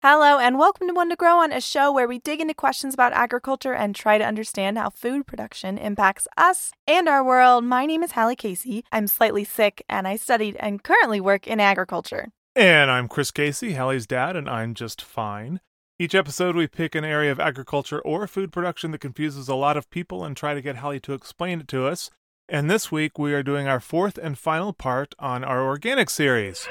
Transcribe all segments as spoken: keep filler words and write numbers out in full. Hello and welcome to One to Grow On, a show where we dig into questions about agriculture and try to understand how food production impacts us and our world. My name is Hallie Casey. I'm slightly sick and I studied and currently work in agriculture. And I'm Chris Casey, Hallie's dad, and I'm just fine. Each episode we pick an area of agriculture or food production that confuses a lot of people and try to get Hallie to explain it to us. And this week we are doing our fourth and final part on our organic series.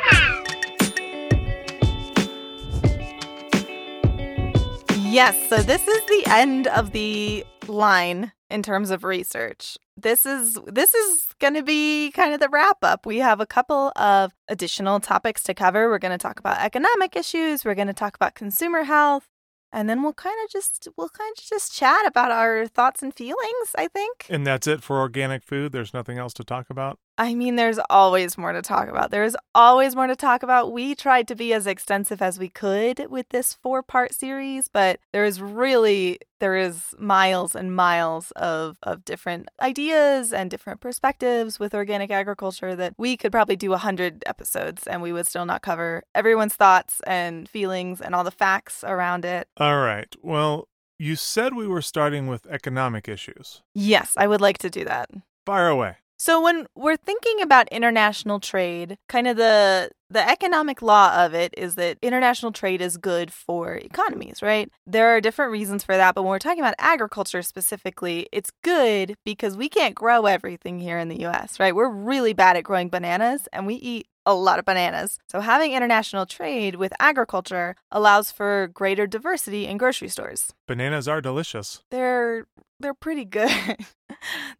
Yes, so this is the end of the line in terms of research. This is this is going to be kind of the wrap up. We have a couple of additional topics to cover. We're going to talk about economic issues, we're going to talk about consumer health, and then we'll kind of just we'll kind of just chat about our thoughts and feelings, I think. And that's it for organic food. There's nothing else to talk about. I mean, there's always more to talk about. There's always more to talk about. We tried to be as extensive as we could with this four-part series, but there is really, there is miles and miles of, of different ideas and different perspectives with organic agriculture that we could probably do one hundred episodes and we would still not cover everyone's thoughts and feelings and all the facts around it. All right. Well, you said we were starting with economic issues. Yes, I would like to do that. Fire away. So when we're thinking about international trade, kind of the the economic law of it is that international trade is good for economies, right? There are different reasons for that, but when we're talking about agriculture specifically, it's good because we can't grow everything here in the U S, right? We're really bad at growing bananas and we eat a lot of bananas. So having international trade with agriculture allows for greater diversity in grocery stores. Bananas are delicious. They're they're pretty good.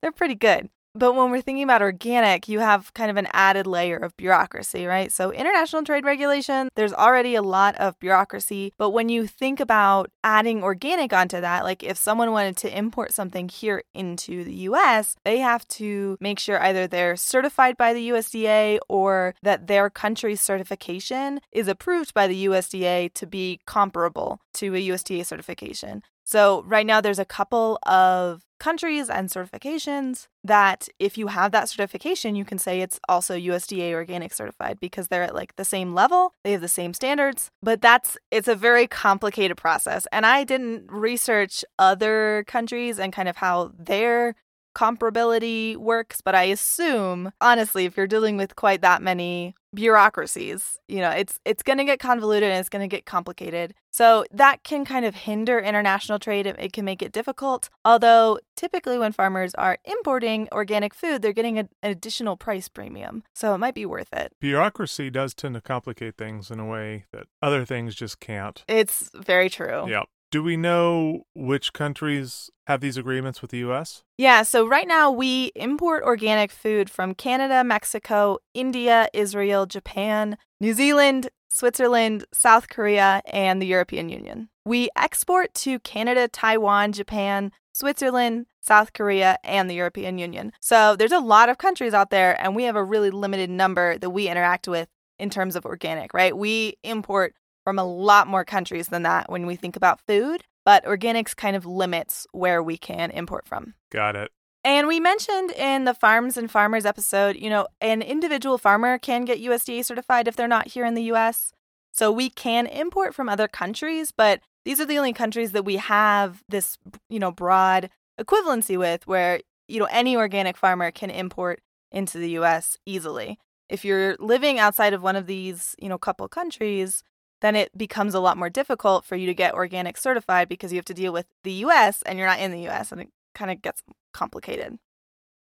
They're pretty good. But when we're thinking about organic, you have kind of an added layer of bureaucracy, right? So international trade regulation, there's already a lot of bureaucracy. But when you think about adding organic onto that, like if someone wanted to import something here into the U S, they have to make sure either they're certified by the U S D A or that their country's certification is approved by the U S D A to be comparable to a U S D A certification. So right now there's a couple of countries and certifications that if you have that certification, you can say it's also U S D A organic certified because they're at like the same level, they have the same standards, but that's, it's a very complicated process. And I didn't research other countries and kind of how their comparability works, but I assume, honestly, if you're dealing with quite that many bureaucracies, you know, it's it's going to get convoluted and it's going to get complicated. So that can kind of hinder international trade. It can make it difficult. Although typically when farmers are importing organic food, they're getting an additional price premium. So it might be worth it. Bureaucracy does tend to complicate things in a way that other things just can't. It's very true. Yep. Do we know which countries have these agreements with the U S? Yeah, so right now we import organic food from Canada, Mexico, India, Israel, Japan, New Zealand, Switzerland, South Korea, and the European Union. We export to Canada, Taiwan, Japan, Switzerland, South Korea, and the European Union. So there's a lot of countries out there, and we have a really limited number that we interact with in terms of organic, right? We import from a lot more countries than that when we think about food, but organics kind of limits where we can import from. Got it. And we mentioned in the Farms and Farmers episode, you know, an individual farmer can get U S D A certified if they're not here in the U S. So we can import from other countries, but these are the only countries that we have this, you know, broad equivalency with where, you know, any organic farmer can import into the U S easily. If you're living outside of one of these, you know, couple countries, then it becomes a lot more difficult for you to get organic certified because you have to deal with the U S and you're not in the U S and it kind of gets complicated.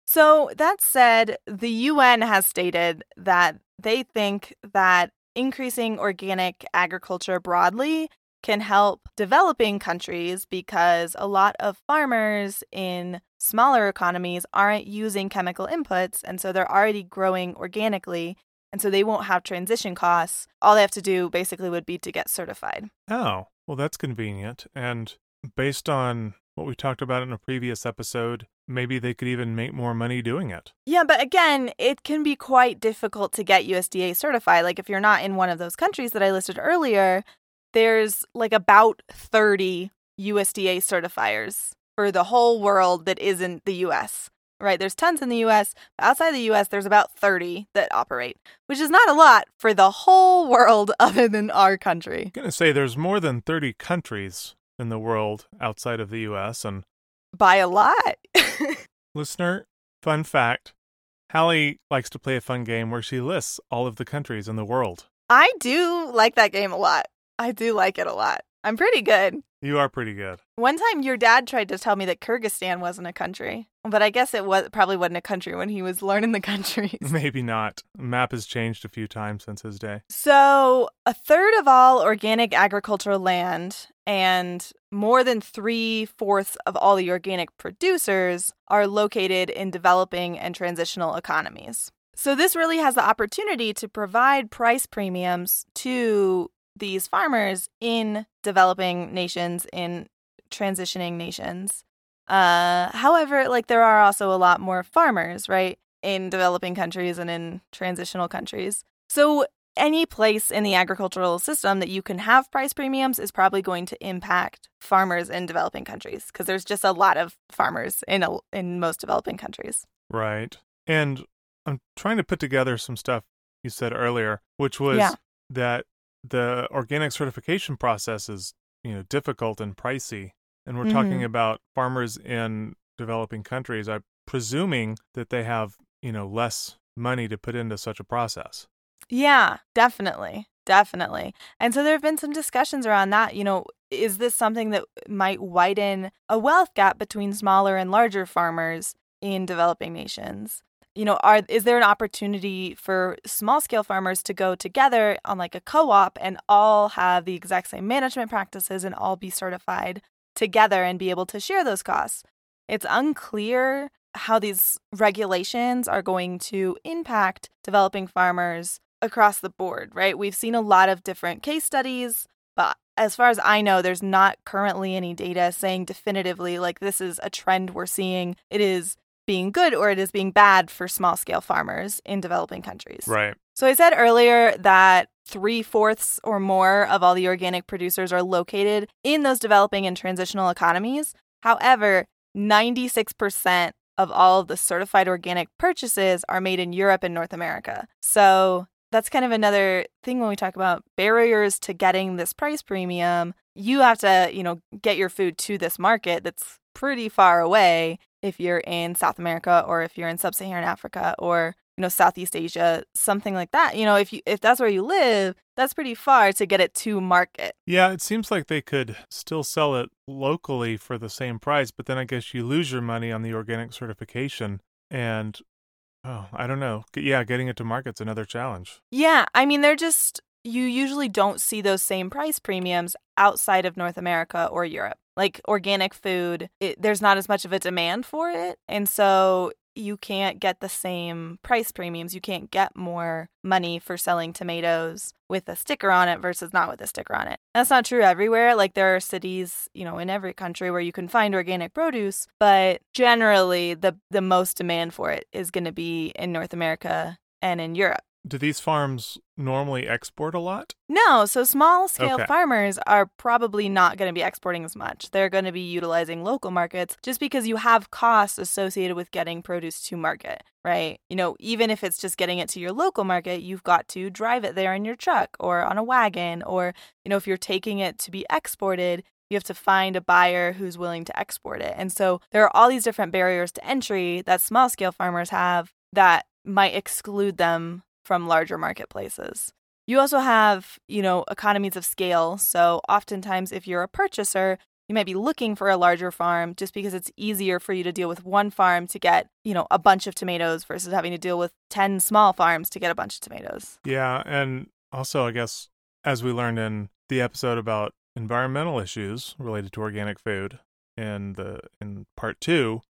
So that said, the U N has stated that they think that increasing organic agriculture broadly can help developing countries because a lot of farmers in smaller economies aren't using chemical inputs and so they're already growing organically. And so they won't have transition costs. All they have to do basically would be to get certified. Oh, well, that's convenient. And based on what we talked about in a previous episode, maybe they could even make more money doing it. Yeah, but again, it can be quite difficult to get U S D A certified. Like if you're not in one of those countries that I listed earlier, there's like about thirty U S D A certifiers for the whole world that isn't the U S, right? There's tons in the U S, but outside the U S, there's about thirty that operate, which is not a lot for the whole world other than our country. I'm going to say there's more than thirty countries in the world outside of the U S, and by a lot. Listener, fun fact, Hallie likes to play a fun game where she lists all of the countries in the world. I do like that game a lot. I do like it a lot. I'm pretty good. You are pretty good. One time your dad tried to tell me that Kyrgyzstan wasn't a country, but I guess it was probably wasn't a country when he was learning the countries. Maybe not. The map has changed a few times since his day. So a third of all organic agricultural land and more than three-fourths of all the organic producers are located in developing and transitional economies. So this really has the opportunity to provide price premiums to these farmers in developing nations, in transitioning nations. Uh, however, like there are also a lot more farmers, right, in developing countries and in transitional countries. So any place in the agricultural system that you can have price premiums is probably going to impact farmers in developing countries because there's just a lot of farmers in a, in most developing countries. Right. And I'm trying to put together some stuff you said earlier, which was yeah. that the organic certification process is, you know, difficult and pricey. And we're mm-hmm. talking about farmers in developing countries. I'm presuming that they have, you know, less money to put into such a process. Yeah, definitely. Definitely. And so there have been some discussions around that. You know, is this something that might widen a wealth gap between smaller and larger farmers in developing nations? You know, are is there an opportunity for small-scale farmers to go together on like a co-op and all have the exact same management practices and all be certified together and be able to share those costs? It's unclear how these regulations are going to impact developing farmers across the board, right? We've seen a lot of different case studies, but as far as I know, there's not currently any data saying definitively like this is a trend we're seeing. It is being good or it is being bad for small-scale farmers in developing countries. Right. So I said earlier that three-fourths or more of all the organic producers are located in those developing and transitional economies. However, ninety-six percent of all of the certified organic purchases are made in Europe and North America. So that's kind of another thing when we talk about barriers to getting this price premium. You have to, you know, get your food to this market that's pretty far away if you're in South America or if you're in Sub-Saharan Africa or, you know, Southeast Asia, something like that. You know, if you if that's where you live, that's pretty far to get it to market. Yeah, it seems like they could still sell it locally for the same price, but then I guess you lose your money on the organic certification and, oh, I don't know. Yeah, getting it to market's another challenge. Yeah, I mean, they're just, you usually don't see those same price premiums outside of North America or Europe. Like organic food, it, there's not as much of a demand for it. And so you can't get the same price premiums. You can't get more money for selling tomatoes with a sticker on it versus not with a sticker on it. That's not true everywhere. Like there are cities, you know, in every country where you can find organic produce, but generally the, the most demand for it is going to be in North America and in Europe. Do these farms normally export a lot? No. So small-scale okay. farmers are probably not going to be exporting as much. They're going to be utilizing local markets just because you have costs associated with getting produce to market, right? You know, even if it's just getting it to your local market, you've got to drive it there in your truck or on a wagon or, you know, if you're taking it to be exported, you have to find a buyer who's willing to export it. And so there are all these different barriers to entry that small-scale farmers have that might exclude them from larger marketplaces. You also have, you know, economies of scale. So oftentimes if you're a purchaser, you might be looking for a larger farm just because it's easier for you to deal with one farm to get, you know, a bunch of tomatoes versus having to deal with ten small farms to get a bunch of tomatoes. Yeah. And also, I guess, as we learned in the episode about environmental issues related to organic food in the in part two,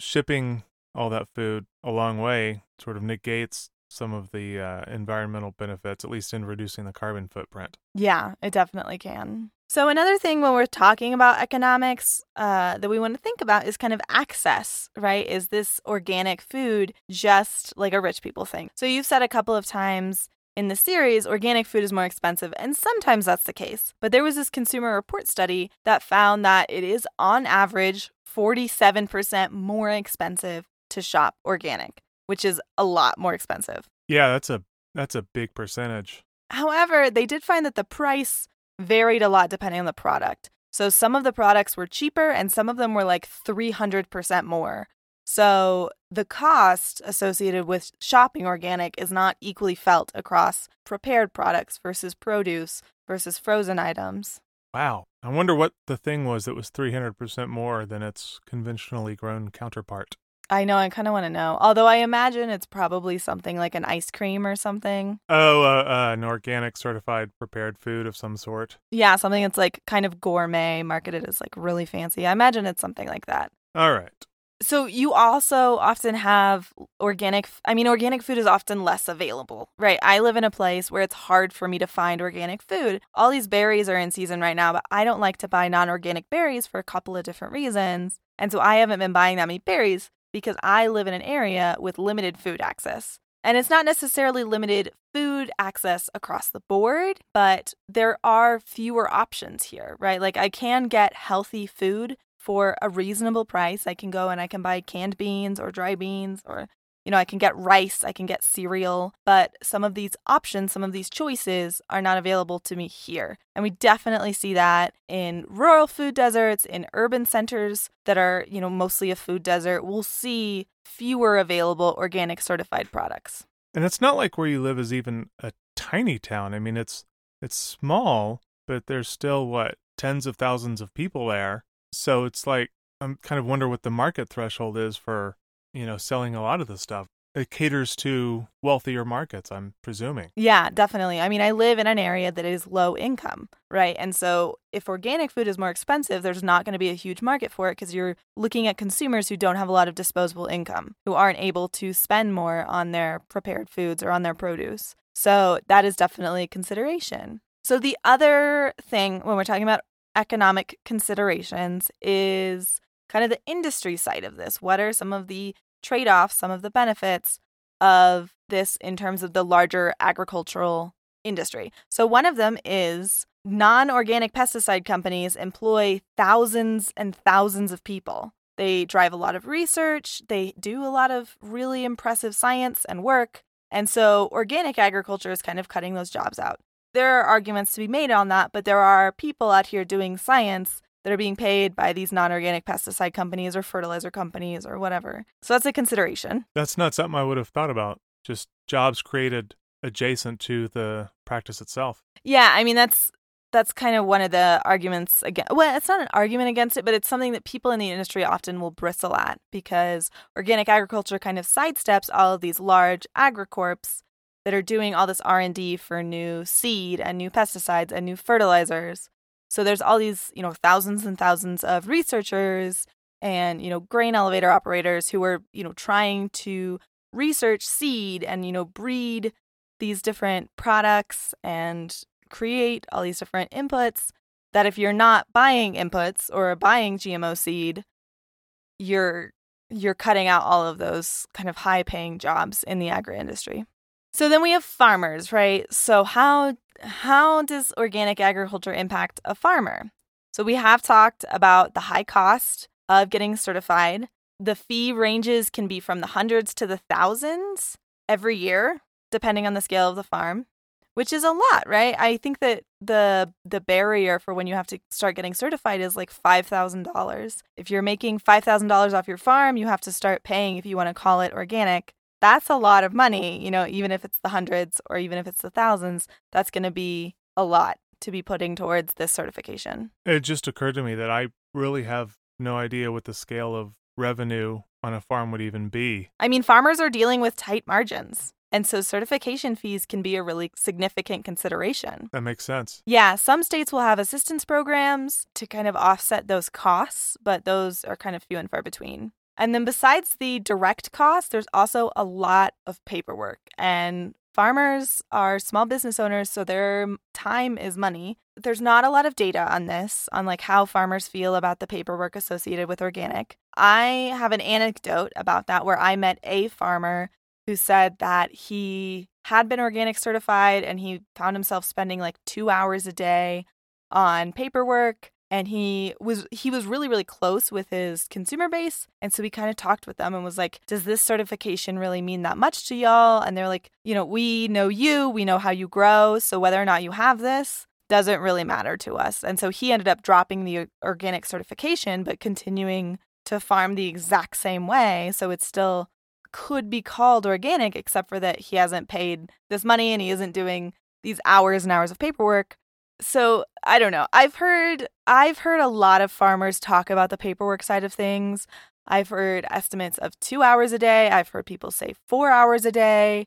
shipping all that food a long way sort of negates some of the uh, environmental benefits, at least in reducing the carbon footprint. Yeah, it definitely can. So another thing when we're talking about economics uh, that we want to think about is kind of access, right? Is this organic food just like a rich people thing? So you've said a couple of times in the series, organic food is more expensive, and sometimes that's the case. But there was this Consumer Report study that found that it is on average forty-seven percent more expensive to shop organic, which is a lot more expensive. Yeah, that's a that's a big percentage. However, they did find that the price varied a lot depending on the product. So some of the products were cheaper and some of them were like three hundred percent more. So the cost associated with shopping organic is not equally felt across prepared products versus produce versus frozen items. Wow. I wonder what the thing was that was three hundred percent more than its conventionally grown counterpart. I know. I kind of want to know. Although I imagine it's probably something like an ice cream or something. Oh, uh, uh, an organic certified prepared food of some sort. Yeah, something that's like kind of gourmet, marketed as like really fancy. I imagine it's something like that. All right. So you also often have organic, I mean, organic food is often less available, right? I live in a place where it's hard for me to find organic food. All these berries are in season right now, but I don't like to buy non-organic berries for a couple of different reasons. And so I haven't been buying that many berries because I live in an area with limited food access. And it's not necessarily limited food access across the board, but there are fewer options here, right? Like I can get healthy food for a reasonable price. I can go and I can buy canned beans or dry beans or, you know, I can get rice, I can get cereal. But some of these options, some of these choices are not available to me here. And we definitely see that in rural food deserts, in urban centers that are, you know, mostly a food desert. We'll see fewer available organic certified products. And it's not like where you live is even a tiny town. I mean, it's it's small, but there's still, what, tens of thousands of people there. So it's like, I'm kind of wonder what the market threshold is for, you know, selling a lot of this stuff. It caters to wealthier markets, I'm presuming. Yeah, definitely. I mean, I live in an area that is low income, right? And so if organic food is more expensive, there's not going to be a huge market for it because you're looking at consumers who don't have a lot of disposable income, who aren't able to spend more on their prepared foods or on their produce. So that is definitely a consideration. So the other thing when we're talking about economic considerations is kind of the industry side of this. What are some of the trade-offs, some of the benefits of this in terms of the larger agricultural industry? So one of them is non-organic pesticide companies employ thousands and thousands of people. They drive a lot of research. They do a lot of really impressive science and work. And so organic agriculture is kind of cutting those jobs out. There are arguments to be made on that, but there are people out here doing science that are being paid by these non-organic pesticide companies or fertilizer companies or whatever. So that's a consideration. That's not something I would have thought about, just jobs created adjacent to the practice itself. Yeah, I mean, that's that's kind of one of the arguments against. Well, it's not an argument against it, but it's something that people in the industry often will bristle at because organic agriculture kind of sidesteps all of these large agricorps that are doing all this R and D for new seed and new pesticides and new fertilizers. So there's all these, you know, thousands and thousands of researchers and, you know, grain elevator operators who are, you know, trying to research seed and, you know, breed these different products and create all these different inputs that if you're not buying inputs or buying G M O seed, you're you're cutting out all of those kind of high-paying jobs in the agri-industry. So then we have farmers, right? So how how does organic agriculture impact a farmer? So we have talked about the high cost of getting certified. The fee ranges can be from the hundreds to the thousands every year, depending on the scale of the farm, which is a lot, right? I think that the the barrier for when you have to start getting certified is like five thousand dollars. If you're making five thousand dollars off your farm, you have to start paying if you want to call it organic. That's a lot of money, you know, even if it's the hundreds or even if it's the thousands, that's going to be a lot to be putting towards this certification. It just occurred to me that I really have no idea what the scale of revenue on a farm would even be. I mean, farmers are dealing with tight margins. And so certification fees can be a really significant consideration. That makes sense. Yeah, some states will have assistance programs to kind of offset those costs, but those are kind of few and far between. And then besides the direct cost, there's also a lot of paperwork. And farmers are small business owners, so their time is money. There's not a lot of data on this, on like how farmers feel about the paperwork associated with organic. I have an anecdote about that where I met a farmer who said that he had been organic certified and he found himself spending like two hours a day on paperwork. And he was he was really, really close with his consumer base. And so we kind of talked with them and was like, does this certification really mean that much to y'all? And they're like, you know, we know you, we know how you grow. So whether or not you have this doesn't really matter to us. And so he ended up dropping the organic certification, but continuing to farm the exact same way. So it's still could be called organic, except for that he hasn't paid this money and he isn't doing these hours and hours of paperwork. So I don't know. I've heard I've heard a lot of farmers talk about the paperwork side of things. I've heard estimates of two hours a day. I've heard people say four hours a day.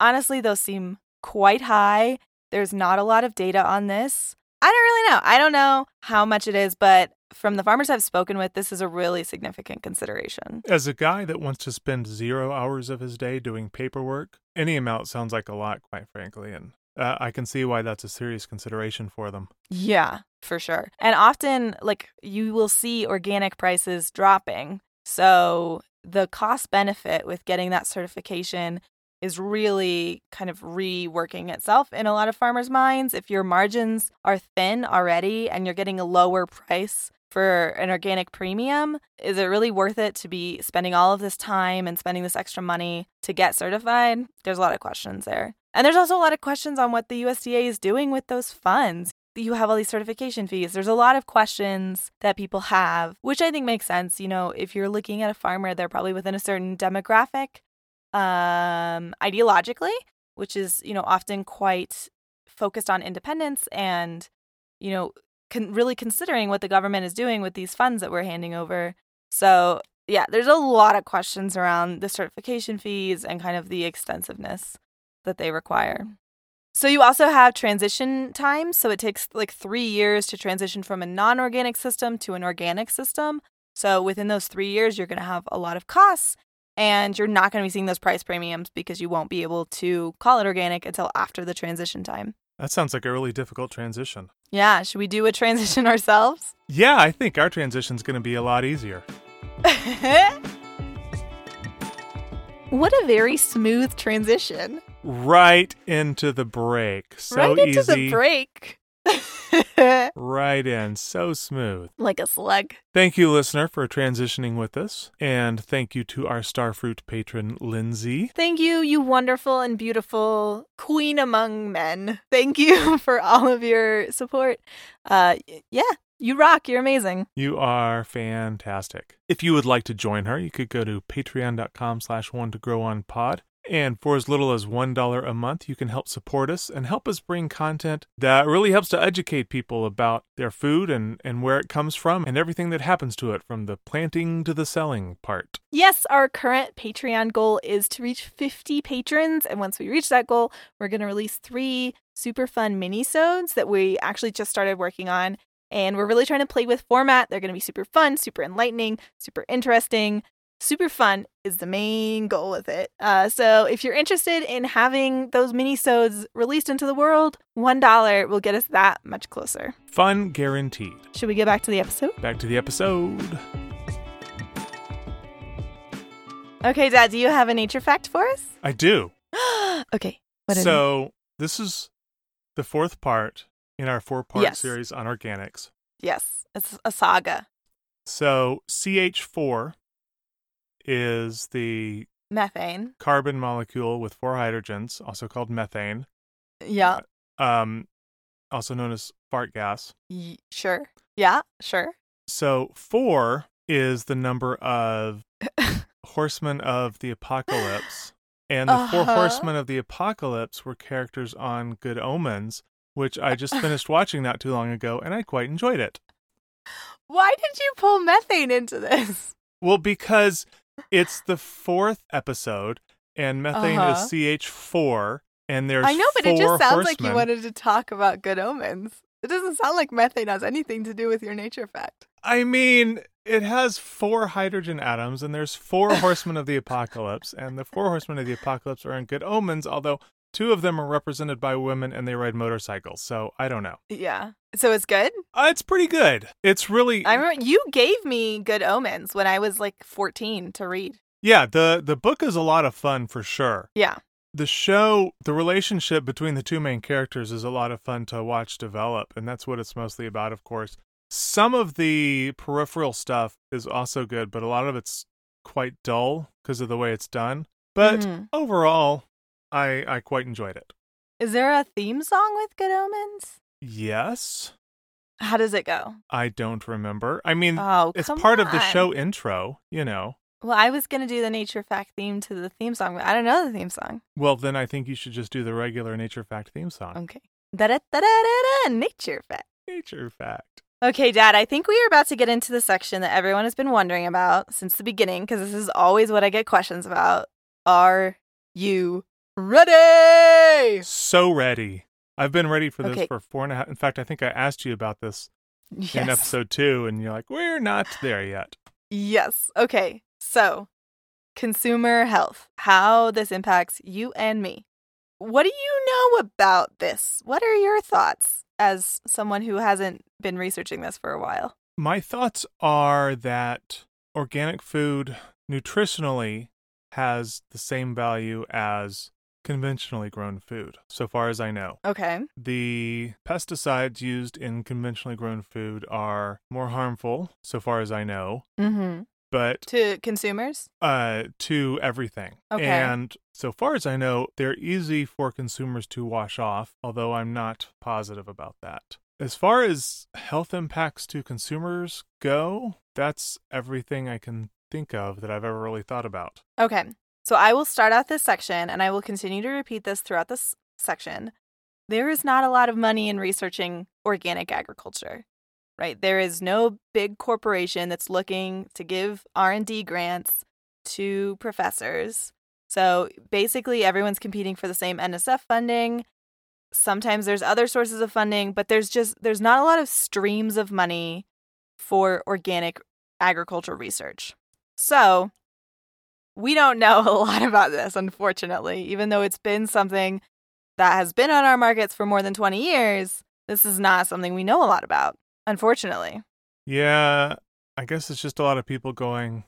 Honestly, those seem quite high. There's not a lot of data on this. I don't really know. I don't know how much it is, but from the farmers I've spoken with, this is a really significant consideration. As a guy that wants to spend zero hours of his day doing paperwork, any amount sounds like a lot, quite frankly, and uh, I can see why that's a serious consideration for them. Yeah, for sure. And often, like, you will see organic prices dropping. So the cost benefit with getting that certification is really kind of reworking itself in a lot of farmers' minds. If your margins are thin already and you're getting a lower price for an organic premium, is it really worth it to be spending all of this time and spending this extra money to get certified? There's a lot of questions there. And there's also a lot of questions on what the U S D A is doing with those funds. You have all these certification fees. There's a lot of questions that people have, which I think makes sense. You know, if you're looking at a farmer, they're probably within a certain demographic, um, ideologically, which is, you know, often quite focused on independence and, you know, Con- really considering what the government is doing with these funds that we're handing over. So, yeah, there's a lot of questions around the certification fees and kind of the extensiveness that they require. So you also have transition time. So it takes like three years to transition from a non-organic system to an organic system. So within those three years, you're going to have a lot of costs and you're not going to be seeing those price premiums because you won't be able to call it organic until after the transition time. That sounds like a really difficult transition. Yeah. Should we do a transition ourselves? Yeah, I think our transition is going to be a lot easier. What a very smooth transition. Right into the break. So right into easy. The break. Right in. So smooth. Like a slug. Thank you, listener, for transitioning with us. And thank you to our Starfruit patron, Lindsay. Thank you, you wonderful and beautiful queen among men. Thank you for all of your support. Uh, yeah. You rock. You're amazing. You are fantastic. If you would like to join her, you could go to patreon.com slash one to grow on pod. And for as little as one dollar a month, you can help support us and help us bring content that really helps to educate people about their food and, and where it comes from and everything that happens to it, from the planting to the selling part. Yes, our current Patreon goal is to reach fifty patrons. And once we reach that goal, we're going to release three super fun mini-sodes that we actually just started working on. And we're really trying to play with format. They're going to be super fun, super enlightening, super interesting. Super fun is the main goal with it. Uh, so if you're interested in having those mini-sodes released into the world, one dollar will get us that much closer. Fun guaranteed. Should we get back to the episode? Back to the episode. Okay, Dad, do you have a nature fact for us? I do. Okay. What is so it? This is the fourth part in our four-part yes. series on organics. Yes. It's a saga. So C H four is the methane carbon molecule with four hydrogens, also called methane. Yeah. Um, also known as fart gas. Y- sure. Yeah, sure. So four is the number of horsemen of the apocalypse. And the uh-huh. four horsemen of the apocalypse were characters on Good Omens, which I just finished watching not too long ago, and I quite enjoyed it. Why did you pull methane into this? Well, because it's the fourth episode, and methane uh-huh. is C H four, and there's I know, but it just sounds horsemen. Like you wanted to talk about Good Omens. It doesn't sound like methane has anything to do with your nature fact. I mean, it has four hydrogen atoms, and there's four horsemen of the apocalypse, and the four horsemen of the apocalypse are in Good Omens, although two of them are represented by women, and they ride motorcycles, so I don't know. Yeah. So it's good? Uh, it's pretty good. It's really... I remember you gave me Good Omens when I was like fourteen to read. Yeah, the, the book is a lot of fun for sure. Yeah. The show, the relationship between the two main characters is a lot of fun to watch develop, and that's what it's mostly about, of course. Some of the peripheral stuff is also good, but a lot of it's quite dull because of the way it's done. But mm. overall, I I quite enjoyed it. Is there a theme song with Good Omens? Yes. How does it go? I don't remember. I mean, oh, it's part on. of the show intro, you know. Well, I was going to do the Nature Fact theme to the theme song, but I don't know the theme song. Well, then I think you should just do the regular Nature Fact theme song. Okay. Da-da-da-da-da-da, Nature Fact. Nature Fact. Okay, Dad, I think we are about to get into the section that everyone has been wondering about since the beginning, because this is always what I get questions about. Are you ready? So ready. I've been ready for this okay. for four and a half. In fact, I think I asked you about this yes. in episode two, and you're like, we're not there yet. Yes. Okay. So, consumer health, how this impacts you and me. What do you know about this? What are your thoughts as someone who hasn't been researching this for a while? My thoughts are that organic food nutritionally has the same value as conventionally grown food, so far as I know. Okay. The pesticides used in conventionally grown food are more harmful, so far as I know. Mm-hmm. But to consumers? Uh, to everything. Okay. And so far as I know, they're easy for consumers to wash off, although I'm not positive about that. As far as health impacts to consumers go, that's everything I can think of that I've ever really thought about. Okay. So I will start out this section, and I will continue to repeat this throughout this section. There is not a lot of money in researching organic agriculture, right? There is no big corporation that's looking to give R and D grants to professors. So basically, everyone's competing for the same N S F funding. Sometimes there's other sources of funding, but there's just there's not a lot of streams of money for organic agriculture research. So we don't know a lot about this, unfortunately, even though it's been something that has been on our markets for more than twenty years. This is not something we know a lot about, unfortunately. Yeah, I guess it's just a lot of people going,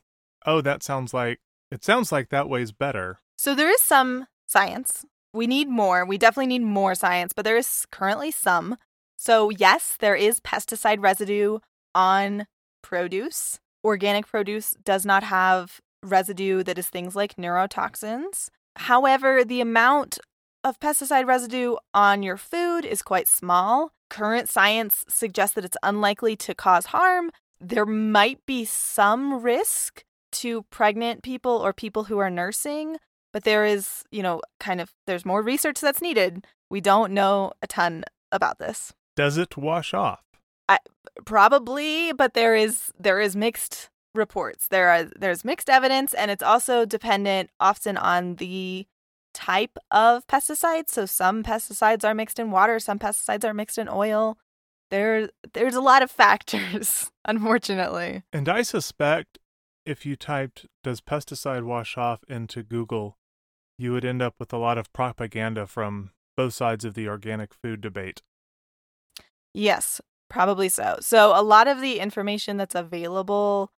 oh, that sounds like, it sounds like that way's better. So there is some science. We need more. We definitely need more science, but there is currently some. So yes, there is pesticide residue on produce. Organic produce does not have residue that is things like neurotoxins. However, the amount of pesticide residue on your food is quite small. Current science suggests that it's unlikely to cause harm. There might be some risk to pregnant people or people who are nursing, but there is, you know, kind of, there's more research that's needed. We don't know a ton about this. Does it wash off? I, probably, but there is there is mixed reports. There are there's mixed evidence, and it's also dependent often on the type of pesticides. So some pesticides are mixed in water, some pesticides are mixed in oil. There there's a lot of factors, unfortunately. And I suspect if you typed "does pesticide wash off" into Google, you would end up with a lot of propaganda from both sides of the organic food debate. Yes, probably so. So a lot of the information that's available,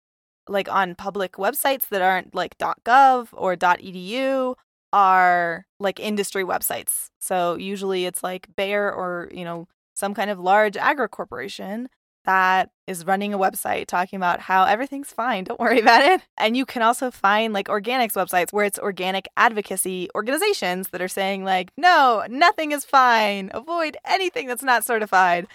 like on public websites that aren't like .gov or .edu, are like industry websites. So usually it's like Bayer or, you know, some kind of large agri corporation that is running a website talking about how everything's fine. Don't worry about it. And you can also find like organics websites where it's organic advocacy organizations that are saying like, no, nothing is fine. Avoid anything that's not certified.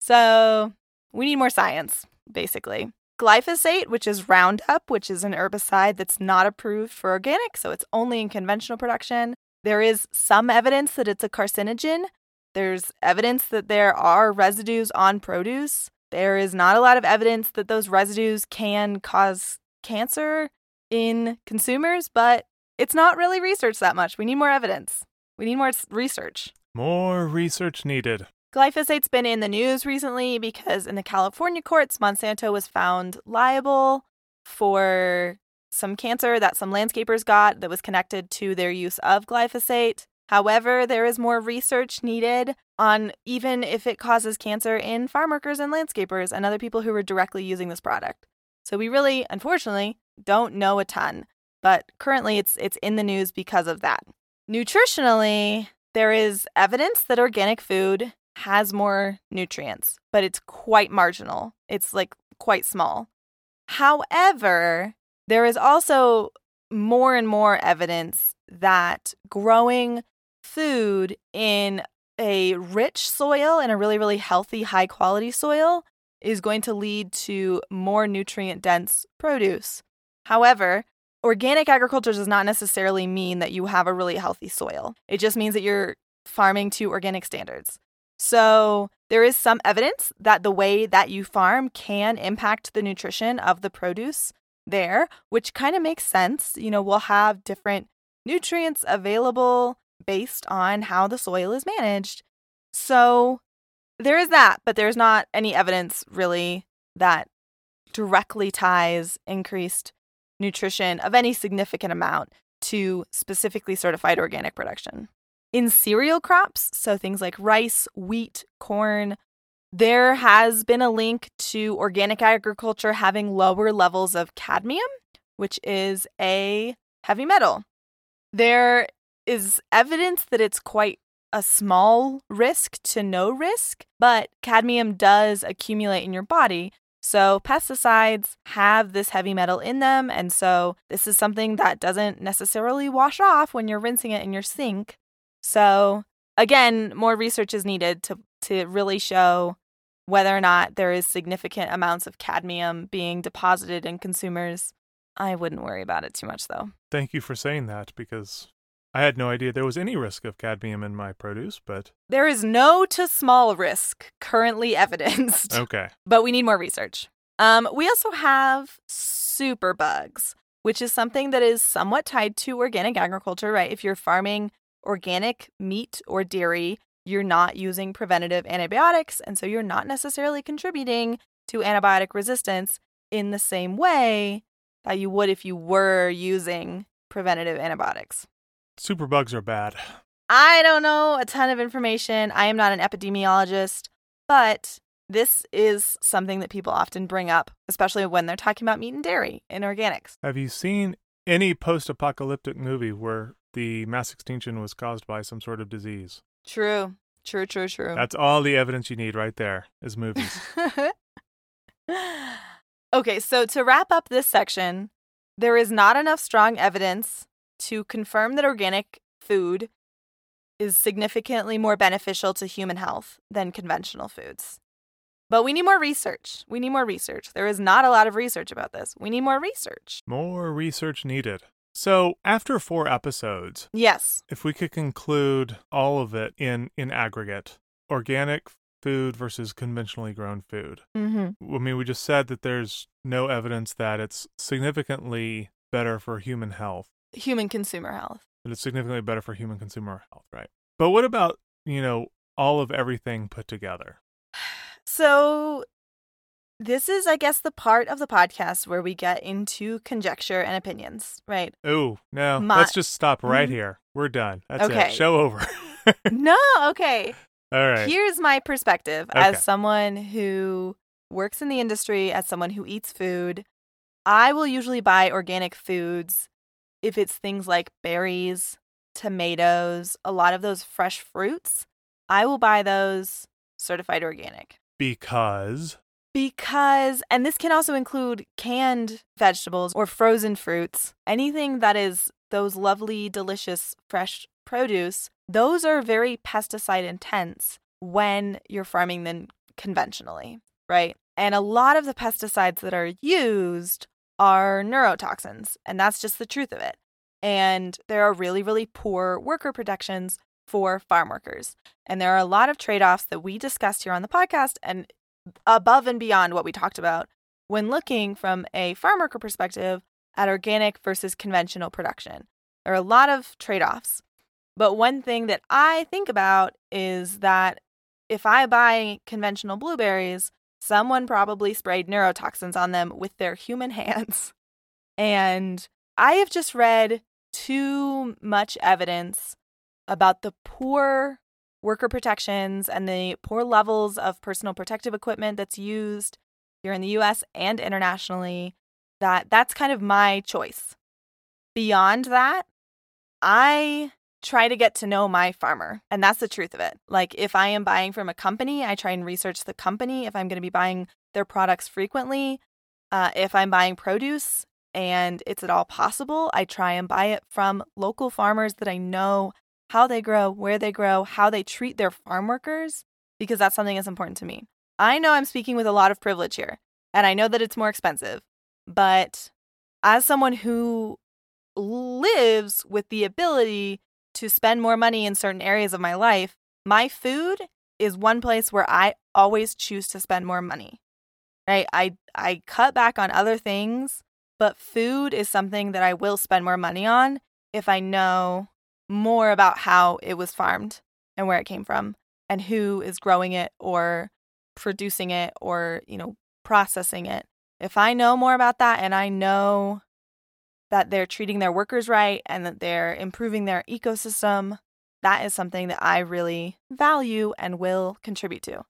So we need more science, basically. Glyphosate, which is Roundup, which is an herbicide that's not approved for organic, so it's only in conventional production. There is some evidence that it's a carcinogen. There's evidence that there are residues on produce. There is not a lot of evidence that those residues can cause cancer in consumers, but it's not really researched that much. We need more evidence. We need more research. More research needed. Glyphosate's been in the news recently because in the California courts, Monsanto was found liable for some cancer that some landscapers got that was connected to their use of glyphosate. However, there is more research needed on even if it causes cancer in farm workers and landscapers and other people who were directly using this product. So we really, unfortunately, don't know a ton. But currently it's it's in the news because of that. Nutritionally, there is evidence that organic food has more nutrients, but it's quite marginal. It's like quite small. However, there is also more and more evidence that growing food in a rich soil, in a really, really healthy, high quality soil, is going to lead to more nutrient dense produce. However, organic agriculture does not necessarily mean that you have a really healthy soil. It just means that you're farming to organic standards. So there is some evidence that the way that you farm can impact the nutrition of the produce there, which kind of makes sense. You know, we'll have different nutrients available based on how the soil is managed. So there is that, but there's not any evidence really that directly ties increased nutrition of any significant amount to specifically certified organic production. In cereal crops, so things like rice, wheat, corn, there has been a link to organic agriculture having lower levels of cadmium, which is a heavy metal. There is evidence that it's quite a small risk to no risk, but cadmium does accumulate in your body. So pesticides have this heavy metal in them, and so this is something that doesn't necessarily wash off when you're rinsing it in your sink. So again, more research is needed to, to really show whether or not there is significant amounts of cadmium being deposited in consumers. I wouldn't worry about it too much, though. Thank you for saying that, because I had no idea there was any risk of cadmium in my produce, but... There is no to small risk currently evidenced. Okay. But we need more research. Um, we also have superbugs, which is something that is somewhat tied to organic agriculture, right? If you're farming organic meat or dairy, you're not using preventative antibiotics, and so you're not necessarily contributing to antibiotic resistance in the same way that you would if you were using preventative antibiotics. Superbugs are bad. I don't know a ton of information. I am not an epidemiologist, but this is something that people often bring up, especially when they're talking about meat and dairy and organics. Have you seen any post-apocalyptic movie where the mass extinction was caused by some sort of disease? True. True, true, true. That's all the evidence you need right there is movies. Okay, so to wrap up this section, there is not enough strong evidence to confirm that organic food is significantly more beneficial to human health than conventional foods. But we need more research. We need more research. There is not a lot of research about this. We need more research. More research needed. So after four episodes, yes, if we could conclude all of it in, in aggregate, organic food versus conventionally grown food. Mm-hmm. I mean, we just said that there's no evidence that it's significantly better for human health. Human consumer health. But it's significantly better for human consumer health, right? But what about, you know, all of everything put together? So this is, I guess, the part of the podcast where we get into conjecture and opinions, right? Ooh, no, My- let's just stop right mm-hmm. here. We're done. That's okay. It. Show over. No, okay. All right. Here's my perspective okay. as someone who works in the industry, as someone who eats food. I will usually buy organic foods if it's things like berries, tomatoes, a lot of those fresh fruits. I will buy those certified organic. Because? Because, and this can also include canned vegetables or frozen fruits, anything that is those lovely, delicious, fresh produce, those are very pesticide intense when you're farming them conventionally, right? And a lot of the pesticides that are used are neurotoxins, and that's just the truth of it. And there are really, really poor worker protections for farm workers. And there are a lot of trade-offs that we discussed here on the podcast and above and beyond what we talked about when looking from a farm worker perspective at organic versus conventional production. There are a lot of trade-offs. But one thing that I think about is that if I buy conventional blueberries, someone probably sprayed neurotoxins on them with their human hands. And I have just read too much evidence about the poor worker protections and the poor levels of personal protective equipment that's used here in the U S and internationally, that that's kind of my choice. Beyond that, I try to get to know my farmer. And that's the truth of it. Like, if I am buying from a company, I try and research the company. If I'm going to be buying their products frequently, uh, if I'm buying produce and it's at all possible, I try and buy it from local farmers that I know how they grow, where they grow, how they treat their farm workers, because that's something that's important to me. I know I'm speaking with a lot of privilege here, and I know that it's more expensive, but as someone who lives with the ability to spend more money in certain areas of my life, my food is one place where I always choose to spend more money. Right? I I cut back on other things, but food is something that I will spend more money on if I know more about how it was farmed and where it came from and who is growing it or producing it or, you know, processing it. If I know more about that and I know that they're treating their workers right and that they're improving their ecosystem, that is something that I really value and will contribute to.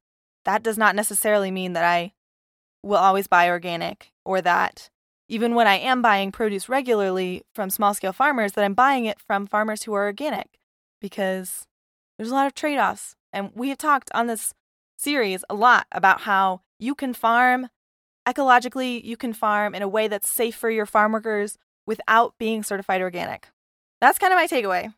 That does not necessarily mean that I will always buy organic, or that even when I am buying produce regularly from small-scale farmers, that I'm buying it from farmers who are organic, because there's a lot of trade-offs. And we have talked on this series a lot about how you can farm ecologically, you can farm in a way that's safe for your farm workers without being certified organic. That's kind of my takeaway.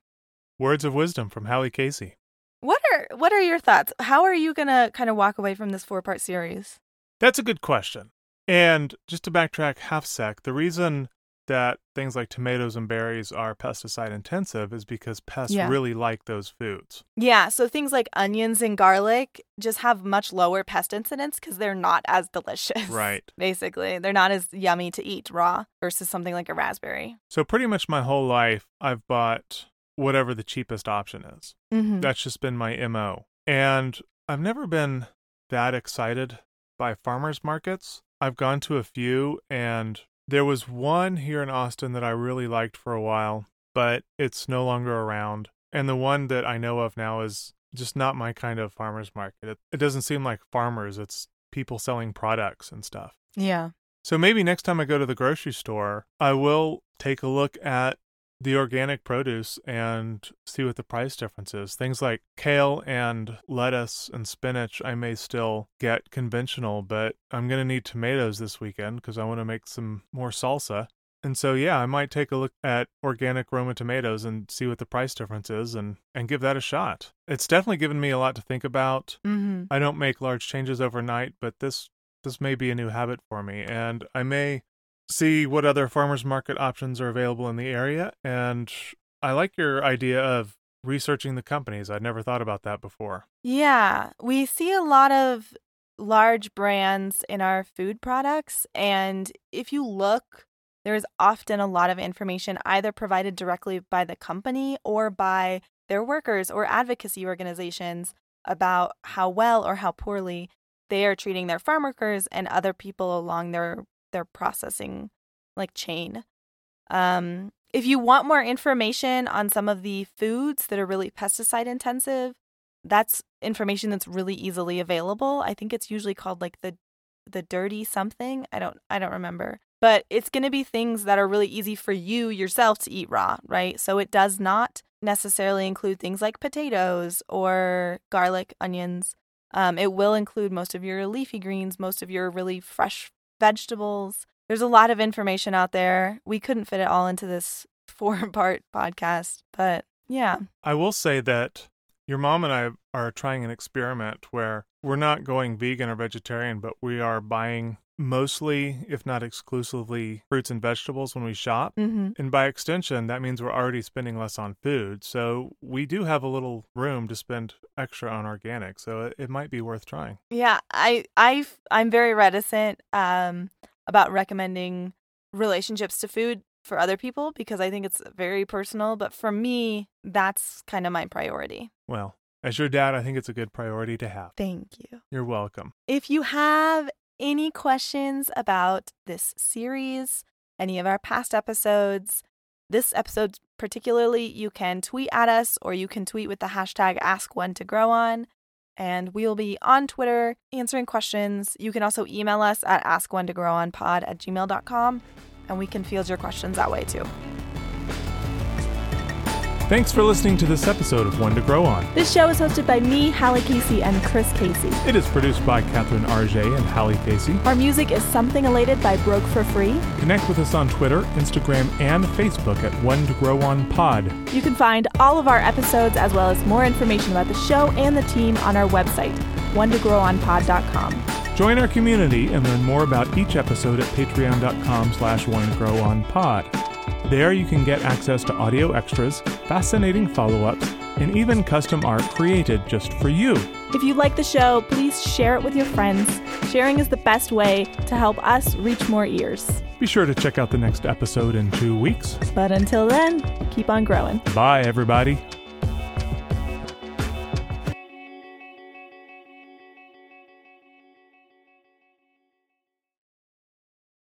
Words of wisdom from Hallie Casey. What are what are your thoughts? How are you going to kind of walk away from this four-part series? That's a good question. And just to backtrack half sec, the reason that things like tomatoes and berries are pesticide intensive is because pests yeah. really like those foods. Yeah, so things like onions and garlic just have much lower pest incidence because they're not as delicious. Right. Basically, they're not as yummy to eat raw versus something like a raspberry. So pretty much my whole life, I've bought whatever the cheapest option is. Mm-hmm. That's just been my M O. And I've never been that excited by farmers markets. I've gone to a few, and there was one here in Austin that I really liked for a while, but it's no longer around. And the one that I know of now is just not my kind of farmer's market. It, it doesn't seem like farmers. It's people selling products and stuff. Yeah. So maybe next time I go to the grocery store, I will take a look at the organic produce and see what the price difference is. Things like kale and lettuce and spinach, I may still get conventional, but I'm going to need tomatoes this weekend because I want to make some more salsa. And so, yeah, I might take a look at organic Roma tomatoes and see what the price difference is and, and give that a shot. It's definitely given me a lot to think about. Mm-hmm. I don't make large changes overnight, but this this may be a new habit for me, and I may see what other farmers market options are available in the area. And I like your idea of researching the companies. I'd never thought about that before. Yeah, we see a lot of large brands in our food products. And if you look, there is often a lot of information either provided directly by the company or by their workers or advocacy organizations about how well or how poorly they are treating their farm workers and other people along their their processing like chain. Um, if you want more information on some of the foods that are really pesticide intensive, that's information that's really easily available. I think it's usually called like the the dirty something. I don't I don't remember. But it's going to be things that are really easy for you yourself to eat raw, right? So it does not necessarily include things like potatoes or garlic, onions. Um, it will include most of your leafy greens, most of your really fresh vegetables. There's a lot of information out there. We couldn't fit it all into this four-part podcast, but yeah. I will say that your mom and I are trying an experiment where we're not going vegan or vegetarian, but we are buying mostly, if not exclusively, fruits and vegetables when we shop. Mm-hmm. And by extension, that means we're already spending less on food. So we do have a little room to spend extra on organic. So it, it might be worth trying. Yeah, I, I've, I'm very reticent um, about recommending relationships to food for other people because I think it's very personal. But for me, that's kind of my priority. Well, as your dad, I think it's a good priority to have. Thank you. You're welcome. If you have any questions about this series, any of our past episodes, this episode particularly, you can tweet at us or you can tweet with the hashtag Ask One to Grow On, and we'll be on Twitter answering questions. You can also email us at ask one to grow on pod at gmail dot com, and we can field your questions that way too. Thanks for listening to this episode of One to Grow On. This show is hosted by me, Hallie Casey, and Chris Casey. It is produced by Catherine Arger and Hallie Casey. Our music is Something Elated by Broke for Free. Connect with us on Twitter, Instagram, and Facebook at One to Grow On Pod. You can find all of our episodes as well as more information about the show and the team on our website, one to grow on pod dot com. Join our community and learn more about each episode at patreon dot com slash one grow on pod. There you can get access to audio extras, fascinating follow-ups, and even custom art created just for you. If you like the show, please share it with your friends. Sharing is the best way to help us reach more ears. Be sure to check out the next episode in two weeks. But until then, keep on growing. Bye, everybody.